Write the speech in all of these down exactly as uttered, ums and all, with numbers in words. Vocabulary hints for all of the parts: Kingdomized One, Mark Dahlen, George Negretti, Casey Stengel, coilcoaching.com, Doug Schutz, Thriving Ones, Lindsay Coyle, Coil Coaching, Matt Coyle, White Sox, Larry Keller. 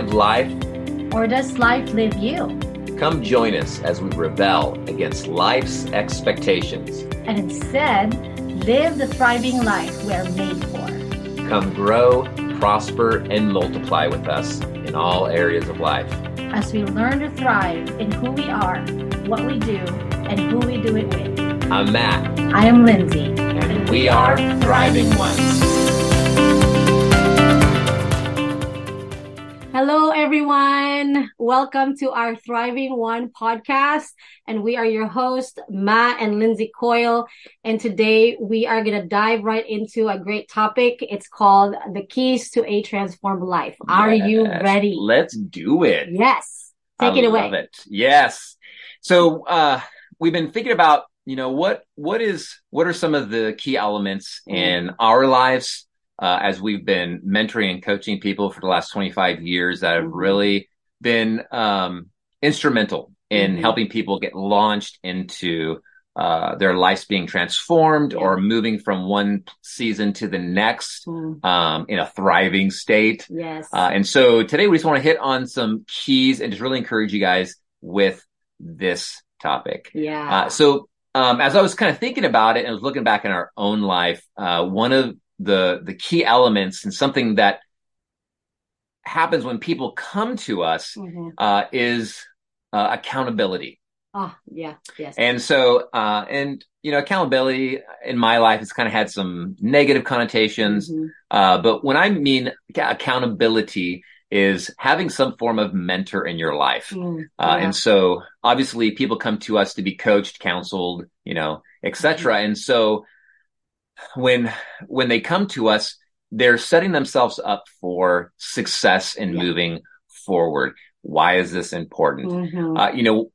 live life? Or does life live you? Come join us as we rebel against life's expectations. And instead, live the thriving life we're made for. Come grow, prosper, and multiply with us in all areas of life. As we learn to thrive in who we are, what we do, and who we do it with. I'm Matt. I am Lindsay. And, and we, we are Thriving Ones. Hello, everyone. Welcome to our Thriving One podcast. And we are your hosts, Matt and Lindsay Coyle. And today we are going to dive right into a great topic. It's called The Keys to a Transformed Life. Are yes. you ready? Let's do it. Yes. Take I it away. I love it. Yes. So uh, we've been thinking about, you know, what what is what are some of the key elements in our lives Uh, as we've been mentoring and coaching people for the last twenty-five years that have really been um, instrumental in mm-hmm. helping people get launched into uh, their lives being transformed yeah. or moving from one season to the next mm. um, in a thriving state. Yes. Uh, and so today we just want to hit on some keys and just really encourage you guys with this topic. Yeah. Uh, so um, as I was kind of thinking about it and I was looking back in our own life, uh, one of the the key elements and something that happens when people come to us mm-hmm. uh, is uh, accountability. Ah, oh, yeah, yes. And so, uh, and you know, accountability in my life has kind of had some negative connotations. Mm-hmm. Uh, but when I mean accountability is having some form of mentor in your life. Mm, yeah. uh, and so obviously people come to us to be coached, counseled, you know, et cetera. Mm-hmm. And so, When when they come to us, they're setting themselves up for success in yeah. moving forward. Why is this important? Mm-hmm. Uh, you know,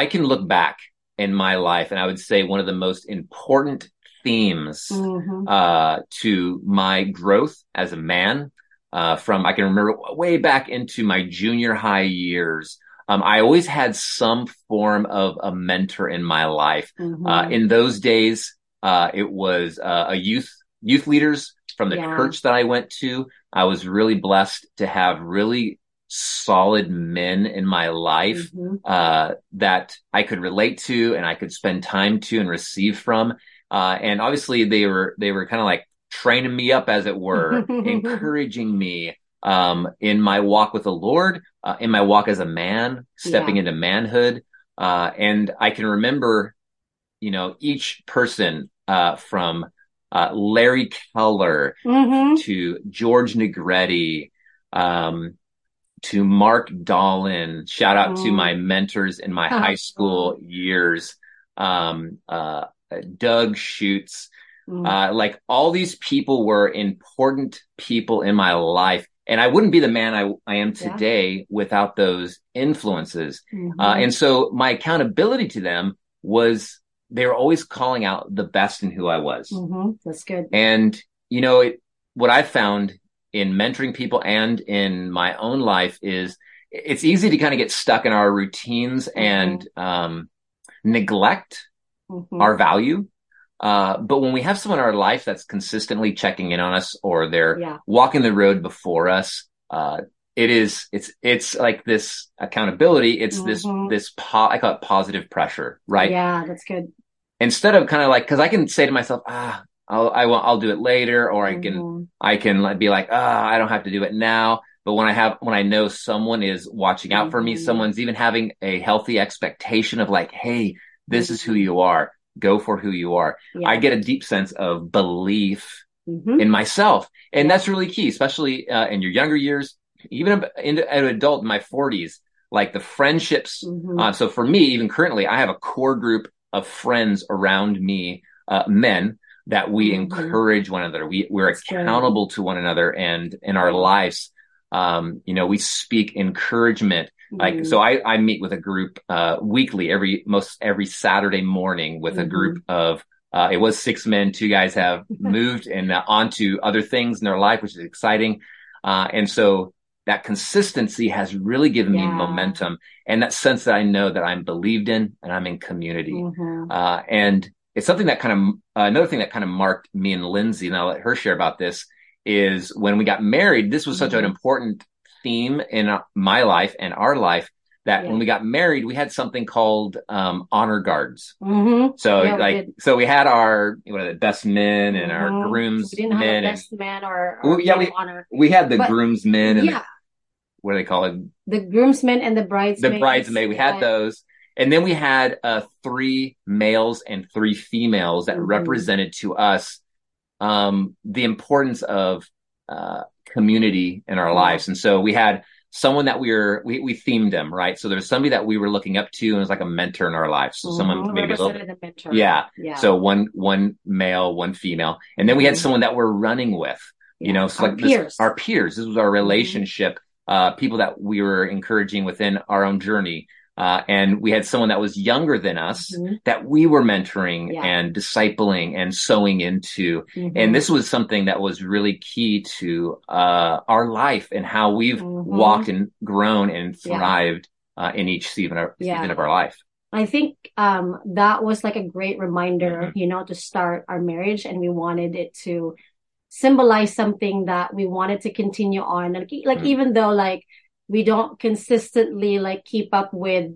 I can look back in my life, and I would say one of the most important themes mm-hmm. uh, to my growth as a man uh, from I can remember way back into my junior high years. Um, I always had some form of a mentor in my life. Mm-hmm. Uh, in those days. Uh, it was uh, a youth youth leaders from the yeah. church that I went to. I was really blessed to have really solid men in my life mm-hmm. uh, that I could relate to and I could spend time to and receive from. Uh, and obviously, they were they were kind of like training me up, as it were, encouraging me um, in my walk with the Lord, uh, in my walk as a man, stepping yeah. into manhood. Uh, and I can remember. You know, each person uh, from uh, Larry Keller mm-hmm. to George Negretti um, to Mark Dahlen. Shout out oh. to my mentors in my oh. high school years, um, uh, Doug Schutz. Mm-hmm. Uh, like all these people were important people in my life. And I wouldn't be the man I, I am today yeah. without those influences. Mm-hmm. Uh, and so my accountability to them was. They were always calling out the best in who I was. Mm-hmm. That's good. And, you know, it, what I found in mentoring people and in my own life is it's easy to kind of get stuck in our routines mm-hmm. and um, neglect mm-hmm. our value. Uh, but when we have someone in our life that's consistently checking in on us or they're yeah. walking the road before us, uh, it is, it's, it's like this accountability. It's mm-hmm. this, this, po- I call it positive pressure, right? Yeah, that's good. Instead of kind of like, cause I can say to myself, ah, I'll, I will, I'll do it later. Or I mm-hmm. can, I can be like, ah, I don't have to do it now. But when I have, when I know someone is watching out mm-hmm. for me, someone's even having a healthy expectation of like, hey, this mm-hmm. is who you are. Go for who you are. Yeah. I get a deep sense of belief mm-hmm. in myself. And yeah. that's really key, especially uh, in your younger years, even in, an adult in my forties, like the friendships. Mm-hmm. Uh, so for me, even currently, I have a core group of friends around me, uh, men that we mm-hmm. encourage one another. We, we're That's accountable true. To one another. And in our lives, um, you know, we speak encouragement. Mm-hmm. Like, so I, I meet with a group, uh, weekly, every, most every Saturday morning with mm-hmm. a group of, uh, it was six men, two guys have moved and uh, onto other things in their life, which is exciting. Uh, and so, that consistency has really given yeah. me momentum and that sense that I know that I'm believed in and I'm in community. Mm-hmm. Uh, and it's something that kind of, uh, another thing that kind of marked me and Lindsay, and I'll let her share about this, is when we got married, this was such mm-hmm. an important theme in my life and our life that yeah. when we got married, we had something called um, honor guards. Mm-hmm. So yeah, like, we so we had our what are the best men and mm-hmm. our groomsmen. So we didn't have men a best and, man or, or well, yeah, we, honor. We had the but, groomsmen and yeah. the, what do they call it? The groomsmen and the bridesmaids. The bridesmaid. We had yeah. those. And then we had uh, three males and three females that mm-hmm. represented to us um, the importance of uh, community in our mm-hmm. lives. And so we had someone that we were, we, we themed them, right? So there was somebody that we were looking up to and was like a mentor in our life. So mm-hmm. someone maybe a little bit. Mentor. Yeah. yeah. So one, one male, one female. And then we had mm-hmm. someone that we're running with, yeah. you know, so our like peers. This, our peers, this was our relationship, mm-hmm. uh, people that we were encouraging within our own journey. Uh, and we had someone that was younger than us mm-hmm. that we were mentoring yeah. and discipling and sewing into. Mm-hmm. And this was something that was really key to uh, our life and how we've mm-hmm. walked and grown and thrived yeah. uh, in each season of, yeah. season of our life. I think um, that was like a great reminder, mm-hmm. you know, to start our marriage. And we wanted it to symbolize something that we wanted to continue on. Like, like mm-hmm. even though like, we don't consistently like keep up with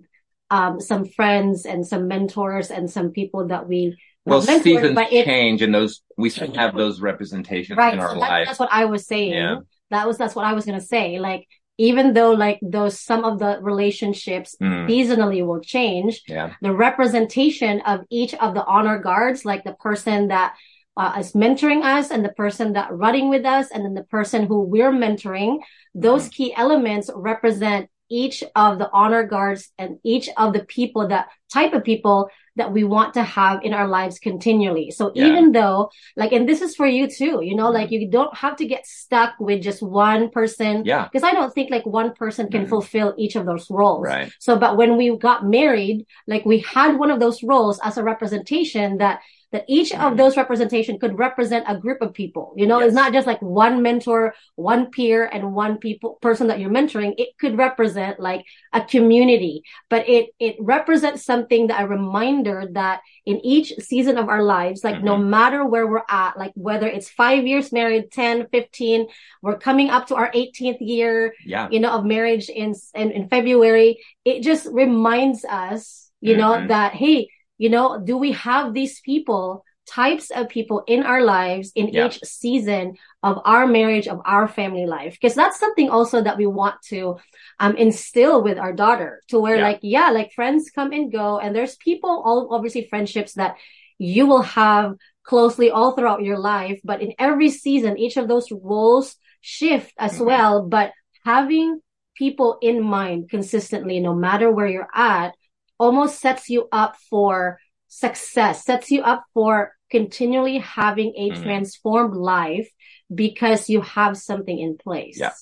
um, some friends and some mentors and some people that we well mentored, seasons but it, change and those we still have those representations right, in our so that, life. That's what I was saying. Yeah. That was that's what I was gonna say. Like even though like those some of the relationships mm. seasonally will change, yeah. the representation of each of the honor guards, like the person that Uh, is mentoring us and the person that running with us and then the person who we're mentoring, those mm-hmm. key elements represent each of the honor guards and each of the people, that type of people that we want to have in our lives continually. So yeah. even though like, and this is for you too, you know, like you don't have to get stuck with just one person. Yeah. Because I don't think like one person can mm-hmm. fulfill each of those roles. Right. So, but when we got married, like we had one of those roles as a representation that that each of those representation could represent a group of people. You know, yes. it's not just like one mentor, one peer, and one people person that you're mentoring. It could represent like a community, but it it represents something, that a reminder that in each season of our lives, like mm-hmm. no matter where we're at, like whether it's five years married, ten, fifteen, we're coming up to our eighteenth year, yeah. you know, of marriage in, in, in February. It just reminds us, you mm-hmm. know, that, hey, you know, do we have these people, types of people in our lives in yeah. each season of our marriage, of our family life? Because that's something also that we want to um, instill with our daughter to where yeah. like, yeah, like friends come and go. And there's people, all obviously friendships that you will have closely all throughout your life. But in every season, each of those roles shift as mm-hmm. well. But having people in mind consistently, no matter where you're at, almost sets you up for success, sets you up for continually having a mm-hmm. transformed life because you have something in place. Yeah.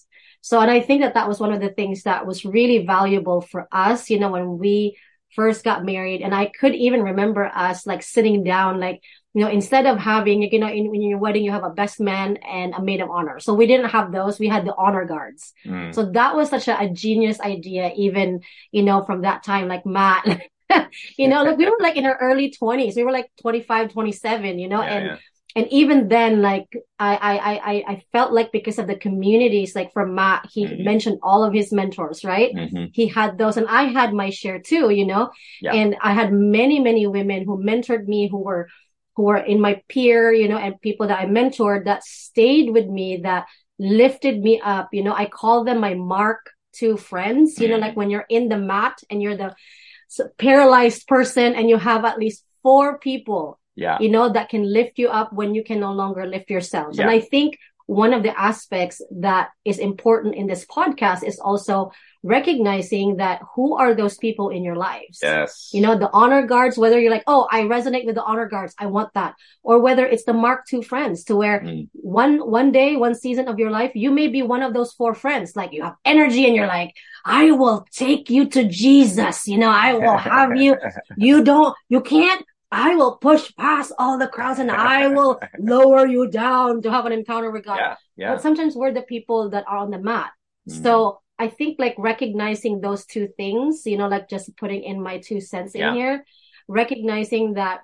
So, and I think that that was one of the things that was really valuable for us, you know, when we first got married. And I could even remember us like sitting down, like, you know, instead of having, you know, in, in your wedding, you have a best man and a maid of honor. So we didn't have those. We had the honor guards. Mm. So that was such a, a genius idea, even, you know, from that time, like Matt, you know, like we were like in our early twenties. We were like twenty-five, twenty-seven, you know, yeah, and yeah. and even then, like, I, I, I, I felt like because of the communities, like from Matt, he mm-hmm. mentioned all of his mentors, right? Mm-hmm. He had those and I had my share too, you know, yeah. and I had many, many women who mentored me, who were, who were in my peer, you know, and people that I mentored that stayed with me, that lifted me up. You know, I call them my Mark two friends, you mm-hmm. know, like when you're in the mat and you're the paralyzed person and you have at least four people yeah. you know, that can lift you up when you can no longer lift yourselves. Yeah. And I think one of the aspects that is important in this podcast is also recognizing that who are those people in your lives? Yes. You know, the honor guards, whether you're like, oh, I resonate with the honor guards, I want that. Or whether it's the Mark two friends to where mm. one one day, one season of your life, you may be one of those four friends. Like you have energy and you're like, I will take you to Jesus. You know, I will have you. You don't, you can't. I will push past all the crowds and I will lower you down to have an encounter with God. Yeah, yeah. But sometimes we're the people that are on the mat. Mm-hmm. So I think like recognizing those two things, you know, like just putting in my two cents yeah. in here, recognizing that,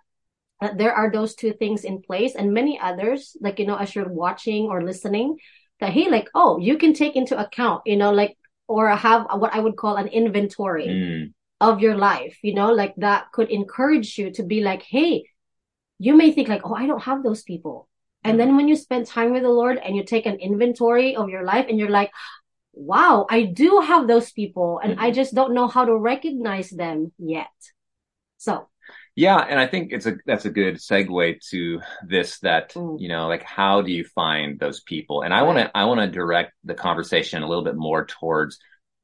that there are those two things in place and many others, like, you know, as you're watching or listening, that, hey, like, oh, you can take into account, you know, like or have what I would call an inventory mm. of your life, you know, like that could encourage you to be like, hey, you may think like, oh, I don't have those people. Mm. And then when you spend time with the Lord and you take an inventory of your life and you're like, wow, I do have those people and mm-hmm. I just don't know how to recognize them yet. So. Yeah. And I think it's a, that's a good segue to this, that, mm. you know, like, how do you find those people? And right. I want to, I want to direct the conversation a little bit more towards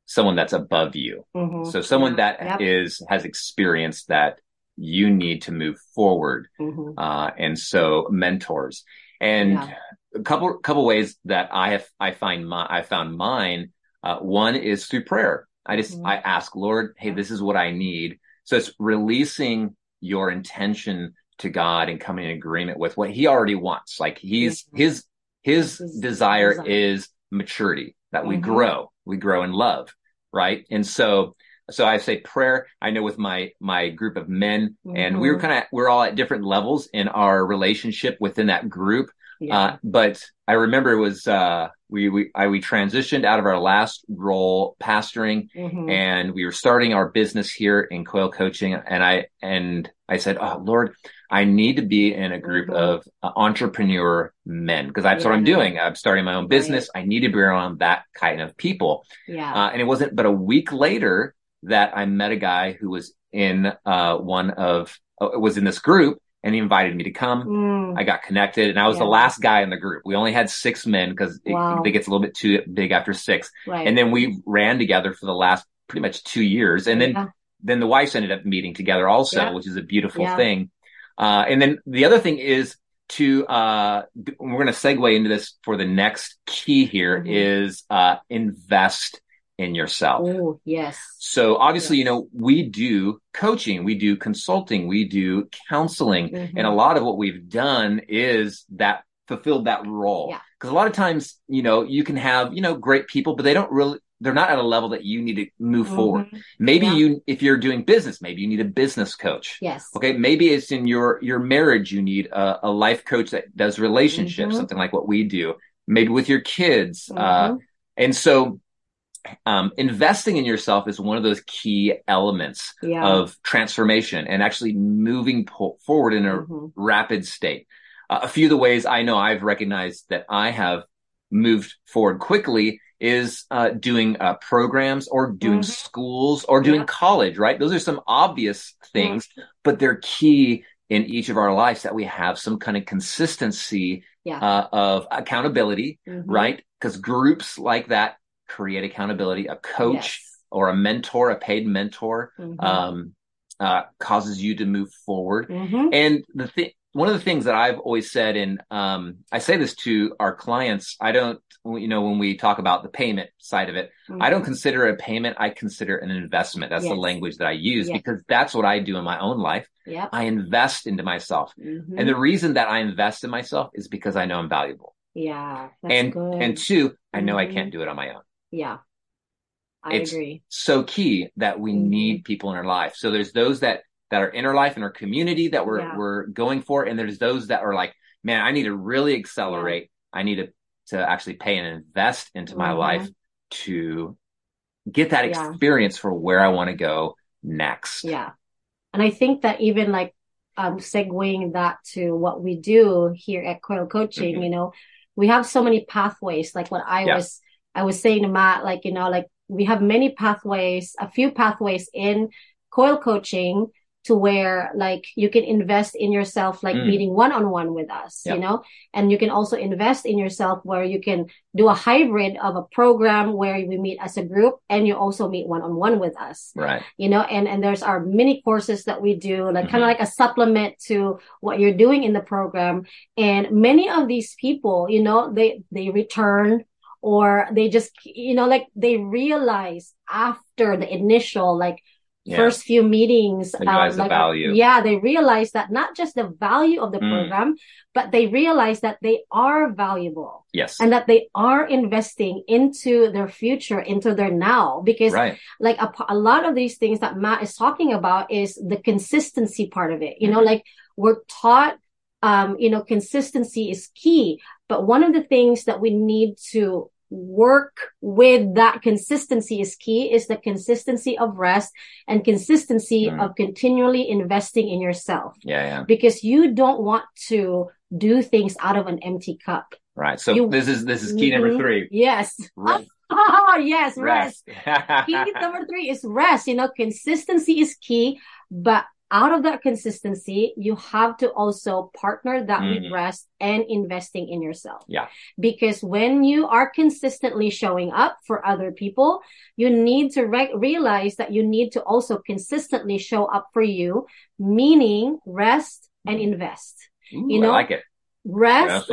someone that's above you. Mm-hmm. So someone yeah. that yep. is, has experienced that you need to move forward. Mm-hmm. Uh, and so mentors and yeah. a couple, couple ways that I have, I find my, I found mine. Uh, one is through prayer. I just, mm-hmm. I ask, Lord, hey, this is what I need. So it's releasing your intention to God and coming in agreement with what he already wants. Like he's, mm-hmm. his, his, his desire, desire is maturity, that mm-hmm. we grow, we grow in love. Right. And so, so I say prayer. I know with my, my group of men mm-hmm. and we were kind of, we're all at different levels in our relationship within that group. Yeah. Uh, but I remember it was, uh, we, we, I, we transitioned out of our last role pastoring mm-hmm. and we were starting our business here in Coil Coaching. And I, and I said, oh Lord, I need to be in a group mm-hmm. of uh, entrepreneur men. Cause that's yeah. what I'm doing. I'm starting my own business. Right. I need to be around that kind of people. Yeah. Uh, and it wasn't, but a week later that I met a guy who was in, uh, one of, uh, was in this group. And he invited me to come. Mm. I got connected and I was yeah. the last guy in the group. We only had six men because wow. it, it gets a little bit too big after six. Right. And then we ran together for the last pretty much two years. And then, yeah. then the wives ended up meeting together also, yeah. which is a beautiful yeah. thing. Uh, and then the other thing is to, uh, we're going to segue into this for the next key here mm-hmm. is, uh, invest in yourself. Oh, yes. So obviously, yes. you know, we do coaching, we do consulting, we do counseling. Mm-hmm. And a lot of what we've done is that fulfilled that role. Yeah. Cause a lot of times, you know, you can have, you know, great people, but they don't really, they're not at a level that you need to move mm-hmm. forward. Maybe yeah. you, if you're doing business, maybe you need a business coach. Yes. Okay. Maybe it's in your, your marriage, you need a, a life coach that does relationships, mm-hmm. something like what we do, maybe with your kids. Mm-hmm. Uh, and so, Um, investing in yourself is one of those key elements yeah. of transformation and actually moving po- forward in a mm-hmm. rapid state. Uh, a few of the ways I know I've recognized that I have moved forward quickly is uh, doing uh, programs or doing mm-hmm. schools or doing yeah. college, right? Those are some obvious things, mm-hmm. but they're key in each of our lives that we have some kind of consistency yeah. uh, of accountability, mm-hmm. right? Because groups like that create accountability. A coach yes. or a mentor, a paid mentor, mm-hmm. um, uh, causes you to move forward. Mm-hmm. And the thing, one of the things that I've always said, and, um, I say this to our clients, I don't, you know, when we talk about the payment side of it, mm-hmm. I don't consider it a payment. I consider it an investment. That's yes. the language that I use yes. because that's what I do in my own life. Yep. I invest into myself. Mm-hmm. And the reason that I invest in myself is because I know I'm valuable. Yeah. That's and, good. and two, I know mm-hmm. I can't do it on my own. Yeah, I it's agree. So key that we mm-hmm. need people in our life. So there's those that, that are in our life and our community that we're yeah. we're going for. And there's those that are like, man, I need to really accelerate. Yeah. I need to, to actually pay and invest into mm-hmm. my life to get that yeah. experience for where I want to go next. Yeah. And I think that even like um, segueing that to what we do here at Coil Coaching, mm-hmm. you know, we have so many pathways. Like what I yeah. was I was saying to Matt, like, you know, like we have many pathways, a few pathways in Coil Coaching to where like you can invest in yourself, like mm. meeting one-on-one with us, yep. you know, and you can also invest in yourself where you can do a hybrid of a program where we meet as a group and you also meet one-on-one with us, right? You know, and, and there's our mini courses that we do, like mm-hmm. kind of like a supplement to what you're doing in the program. And many of these people, you know, they, they return. Or they just, you know, like they realize after the initial, like yeah. first few meetings, they realize um, the like, value. Yeah, they realize that not just the value of the mm. program, but they realize that they are valuable. Yes. And that they are investing into their future, into their now. Because right. like a, a lot of these things that Matt is talking about is the consistency part of it. You know, like we're taught, um, you know, consistency is key. But one of the things that we need to work with that consistency is key, is the consistency of rest and consistency mm. of continually investing in yourself. Yeah, yeah. Because you don't want to do things out of an empty cup. Right. So you, this is this is key number three. Yes. Rest. Oh, yes, rest. rest. Key number three is rest. You know, consistency is key, but out of that consistency, you have to also partner that mm. with rest and investing in yourself. Yeah. Because when you are consistently showing up for other people, you need to re- realize that you need to also consistently show up for you, meaning rest mm. and invest. Ooh, you know, I like it. Rest.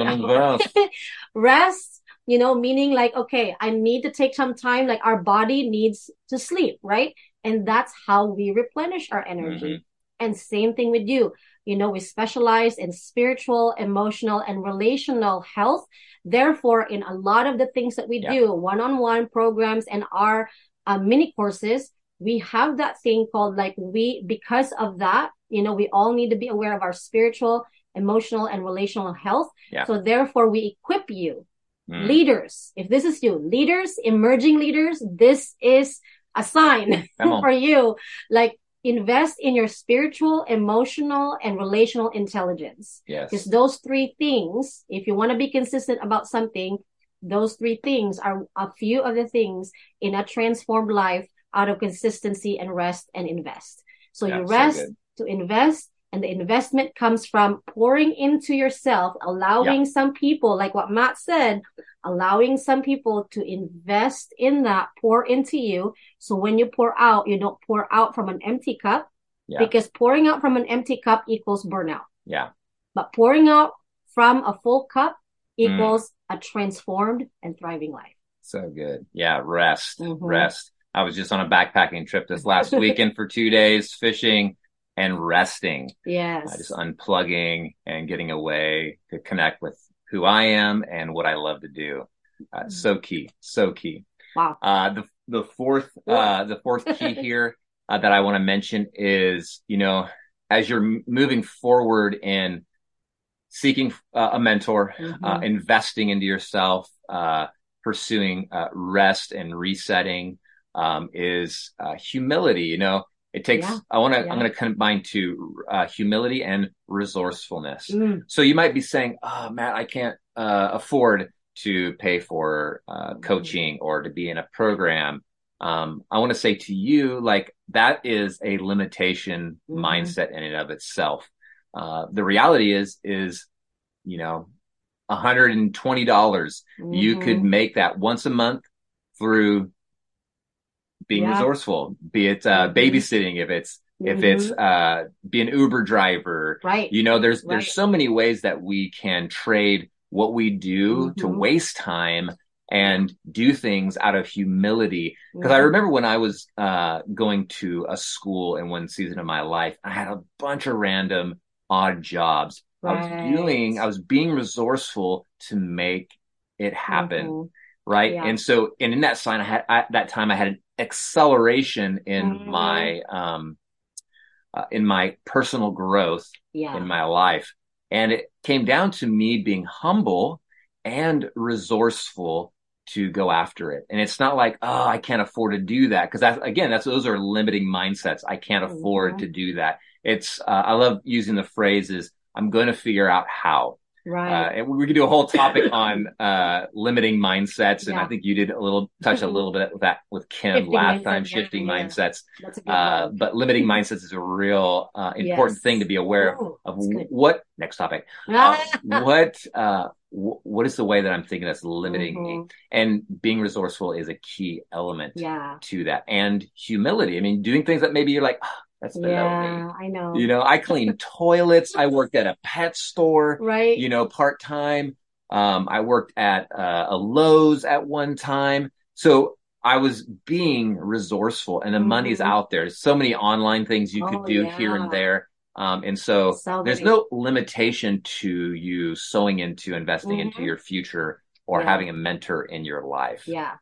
Rest. You know, meaning like, okay, I need to take some time, like our body needs to sleep, right? And that's how we replenish our energy. Mm-hmm. And same thing with you. You know, we specialize in spiritual, emotional, and relational health. Therefore, in a lot of the things that we yeah. do, one-on-one programs and our uh, mini courses, we have that thing called like we, because of that, you know, we all need to be aware of our spiritual, emotional, and relational health. Yeah. So therefore, we equip you. Mm. Leaders, if this is you, leaders, emerging leaders, this is a sign for you. Like, invest in your spiritual, emotional, and relational intelligence. Yes. Because those three things, if you want to be consistent about something, those three things are a few of the things in a transformed life out of consistency and rest and invest. So That's you rest so to invest. And the investment comes from pouring into yourself, allowing yeah. some people, like what Matt said, allowing some people to invest in that, pour into you. So when you pour out, you don't pour out from an empty cup yeah. because pouring out from an empty cup equals burnout. Yeah. But pouring out from a full cup equals mm. a transformed and thriving life. So good. Yeah. Rest, mm-hmm. rest. I was just on a backpacking trip this last weekend for two days fishing. And resting, yes, uh, just unplugging and getting away to connect with who I am and what I love to do. Uh, so key, so key. Wow. Uh, the the fourth uh, the fourth key here uh, that I want to mention is, you know, as you're m- moving forward in seeking uh, a mentor, mm-hmm. uh, investing into yourself, uh, pursuing uh, rest and resetting um, is uh, humility. You know. It takes, yeah, I want to, yeah. I'm going to combine two, uh, humility and resourcefulness. Mm. So you might be saying, oh, Matt, I can't, uh, afford to pay for, uh, coaching or to be in a program. Um, I want to say to you, like, that is a limitation mm. mindset in and of itself. Uh, the reality is, is, you know, one hundred twenty dollars, mm. you could make that once a month through being yeah. resourceful, be it uh, mm-hmm. babysitting, if it's mm-hmm. if it's uh, be an Uber driver, right? You know, there's right. there's so many ways that we can trade what we do mm-hmm. to waste time and do things out of humility. Because mm-hmm. I remember when I was uh, going to a school in one season of my life, I had a bunch of random odd jobs. Right. I was doing, I was being resourceful to make it happen, mm-hmm. right? Yeah. And so, and in that sign, I had I, that time I had an acceleration in mm. my um uh, in my personal growth yeah. in my life, and it came down to me being humble and resourceful to go after it. And it's not like, oh, I can't afford to do that, because that's again that's those are limiting mindsets. I can't mm-hmm. afford to do that. It's uh, I love using the phrases, I'm going to figure out how. Right. Uh, and we could do a whole topic on uh, limiting mindsets. And yeah. I think you did a little touch a little bit with that with Kim shifting last time, shifting yeah, mindsets. Yeah. Uh, but limiting mindsets is a real uh, important yes. thing to be aware Ooh, of. Of what next topic? Uh, what uh, w- what is the way that I'm thinking that's limiting mm-hmm. me? And being resourceful is a key element yeah. to that. And humility. I mean, doing things that maybe you're like, oh, that's below yeah, me. I know. You know, I clean toilets. I worked at a pet store, right? You know, part time. Um, I worked at uh, a Lowe's at one time. So I was being resourceful, and the mm-hmm. money's out there. There's so many online things you oh, could do yeah. here and there. Um, and so, so there's no limitation to you sowing into investing mm-hmm. into your future or yeah. having a mentor in your life. Yeah.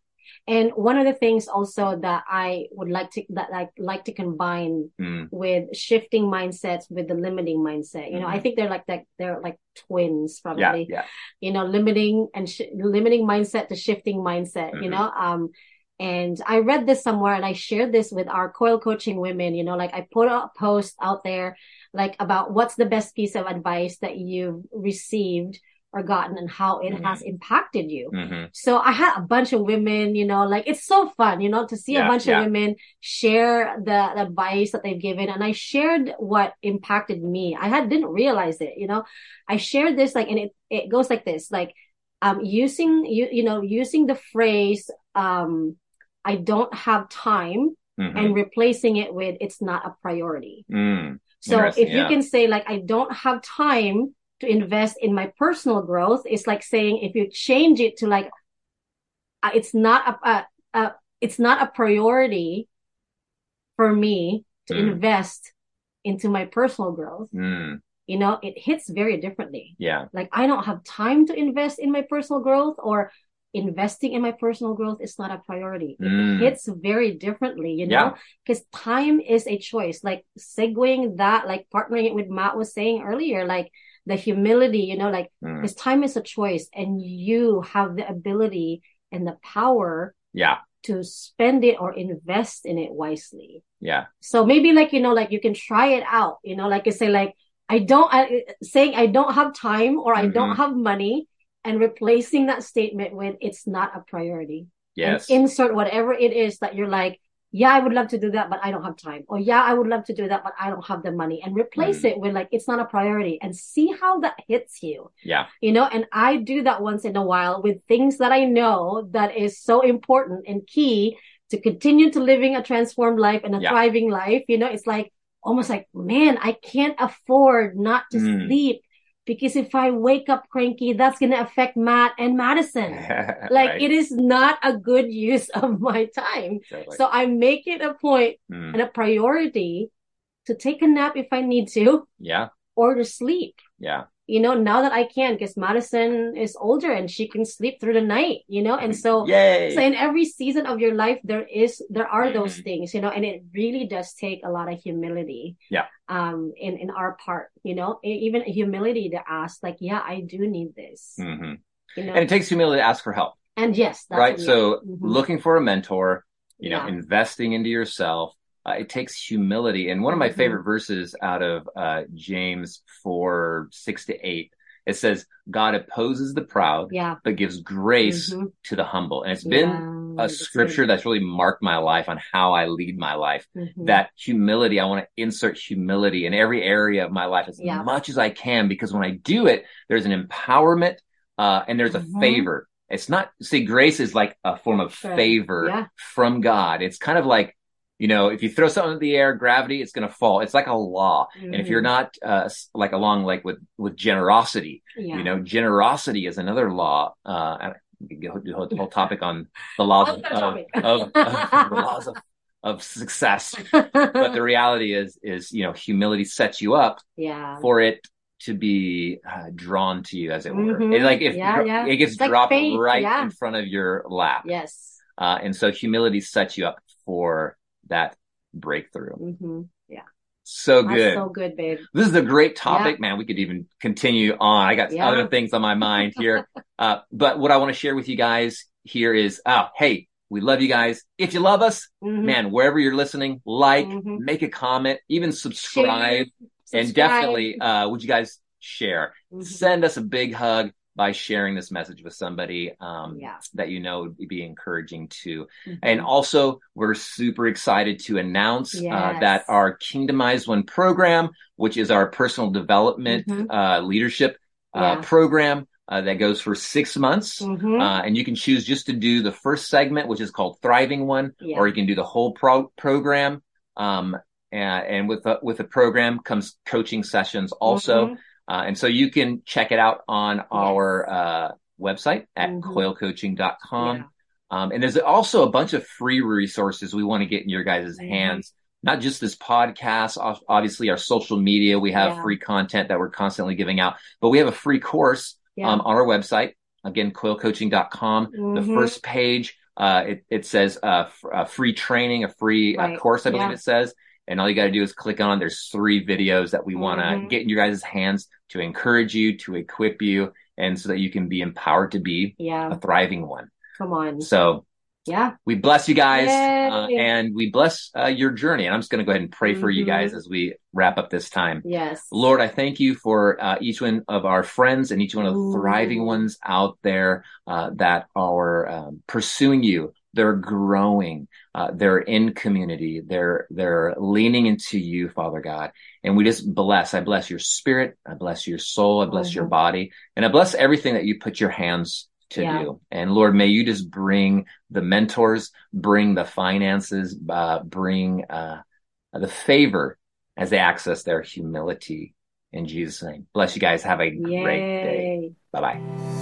And one of the things also that I would like to, that I like to combine mm. with shifting mindsets with the limiting mindset, you know, mm. I think they're like that. They're like twins probably, yeah, yeah. you know, limiting and sh- limiting mindset to shifting mindset, mm-hmm. you know, um, and I read this somewhere and I shared this with our coil coaching women, you know, like I put a post out there, like about what's the best piece of advice that you've received or gotten and how it mm-hmm. has impacted you. Mm-hmm. So I had a bunch of women, you know, like it's so fun, you know, to see yeah, a bunch yeah. of women share the, the advice that they've given. And I shared what impacted me. I had didn't realize it, you know, I shared this like, and it, it goes like this, like um, using, you, you know, using the phrase, um, I don't have time mm-hmm. and replacing it with it's not a priority. Mm, so if yeah. you can say like, I don't have time to invest in my personal growth, it's like saying if you change it to like, it's not a, a, a it's not a priority for me to mm. invest into my personal growth. Mm. You know, it hits very differently. Yeah. Like I don't have time to invest in my personal growth, or investing in my personal growth is not a priority. It mm. hits very differently, you know, because yeah. time is a choice. Like segueing that, like partnering it with Matt was saying earlier, like the humility, you know, like because mm. time is a choice and you have the ability and the power yeah. to spend it or invest in it wisely. Yeah. So maybe like, you know, like you can try it out, you know, like you say, like, I don't, I, saying I don't have time or mm-hmm. I don't have money, and replacing that statement with it's not a priority. Yes. And insert whatever it is that you're like, yeah, I would love to do that, but I don't have time. Or yeah, I would love to do that, but I don't have the money. And replace mm. it with like, it's not a priority, and see how that hits you. Yeah. You know, and I do that once in a while with things that I know that is so important and key to continue to living a transformed life and a yeah. thriving life. You know, it's like, almost like, man, I can't afford not to mm. sleep. Because if I wake up cranky, that's going to affect Matt and Madison. Like right. it is not a good use of my time. Totally. So I make it a point mm. and a priority to take a nap if I need to. Yeah. Or to sleep. Yeah. You know, now that I can, because Madison is older and she can sleep through the night, you know, and so, Yay. so in every season of your life, there is, there are mm-hmm. those things, you know, and it really does take a lot of humility. Yeah. Um, in, in our part, you know, even humility to ask like, yeah, I do need this. Mm-hmm. You know? And it takes humility to ask for help. And yes. That's right. So mm-hmm. looking for a mentor, you know, yeah. investing into yourself. Uh, it takes humility. And one of my favorite mm-hmm. verses out of uh, James four, six to eight, it says, God opposes the proud, yeah. but gives grace mm-hmm. to the humble. And it's been yeah, a that's scripture good. That's really marked my life on how I lead my life. Mm-hmm. That humility, I want to insert humility in every area of my life as yeah. much as I can, because when I do it, there's an empowerment uh, and there's mm-hmm. a favor. It's not, see, grace is like a form of sure. favor yeah. from God. It's kind of like, you know, if you throw something in the air, gravity, it's going to fall. It's like a law. Mm-hmm. And if you're not uh, like along like with, with generosity, yeah. you know, generosity is another law. Uh, and we can do a whole topic on the laws of, of, of, of the laws of, of success. But the reality is, is, you know, humility sets you up yeah. for it to be uh, drawn to you, as it were. Mm-hmm. It, like if yeah, yeah. it gets it's dropped like right yeah. in front of your lap. Yes. Uh, and so humility sets you up for that breakthrough. Mm-hmm. Yeah. So good. That's so good, babe. This is a great topic, yeah. man. We could even continue on. I got yeah. other things on my mind here. uh, but what I want to share with you guys here is, oh, hey, we love you guys. If you love us, mm-hmm. man, wherever you're listening, like, mm-hmm. make a comment, even subscribe, subscribe. And definitely, uh, would you guys share? Mm-hmm. Send us a big hug by sharing this message with somebody um, yeah. that you know would be encouraging to. Mm-hmm. And also, we're super excited to announce yes. uh, that our Kingdomized One program, which is our personal development mm-hmm. uh, leadership uh, yeah. program uh, that goes for six months. Mm-hmm. Uh, and you can choose just to do the first segment, which is called Thriving One, yeah. or you can do the whole pro- program. Um, and, and with the, with the program comes coaching sessions also. Mm-hmm. Uh, and so you can check it out on yes. our uh, website at mm-hmm. coil coaching dot com. Yeah. Um, and there's also a bunch of free resources we want to get in your guys' mm-hmm. hands, not just this podcast, obviously our social media. We have yeah. free content that we're constantly giving out, but we have a free course yeah. um, on our website. Again, coil coaching dot com, mm-hmm. the first page. Uh, it, it says uh, f- a free training, a free right. uh, course, I believe yeah. it says. And all you got to do is click on. There's three videos that we want to mm-hmm. get in your guys' hands to encourage you, to equip you, and so that you can be empowered to be yeah. a thriving one. Come on. So yeah, we bless you guys uh, and we bless uh, your journey. And I'm just going to go ahead and pray mm-hmm. for you guys as we wrap up this time. Yes. Lord, I thank you for uh, each one of our friends and each one of the thriving ones out there uh, that are um, pursuing you. They're growing. Uh, they're in community. They're, they're leaning into you, Father God. And we just bless. I bless your spirit. I bless your soul. I bless mm-hmm. your body. And I bless everything that you put your hands to yeah. do. And Lord, may you just bring the mentors, bring the finances, uh, bring uh, the favor as they access their humility. In Jesus' name. Bless you guys. Have a Yay. Great day. Bye-bye.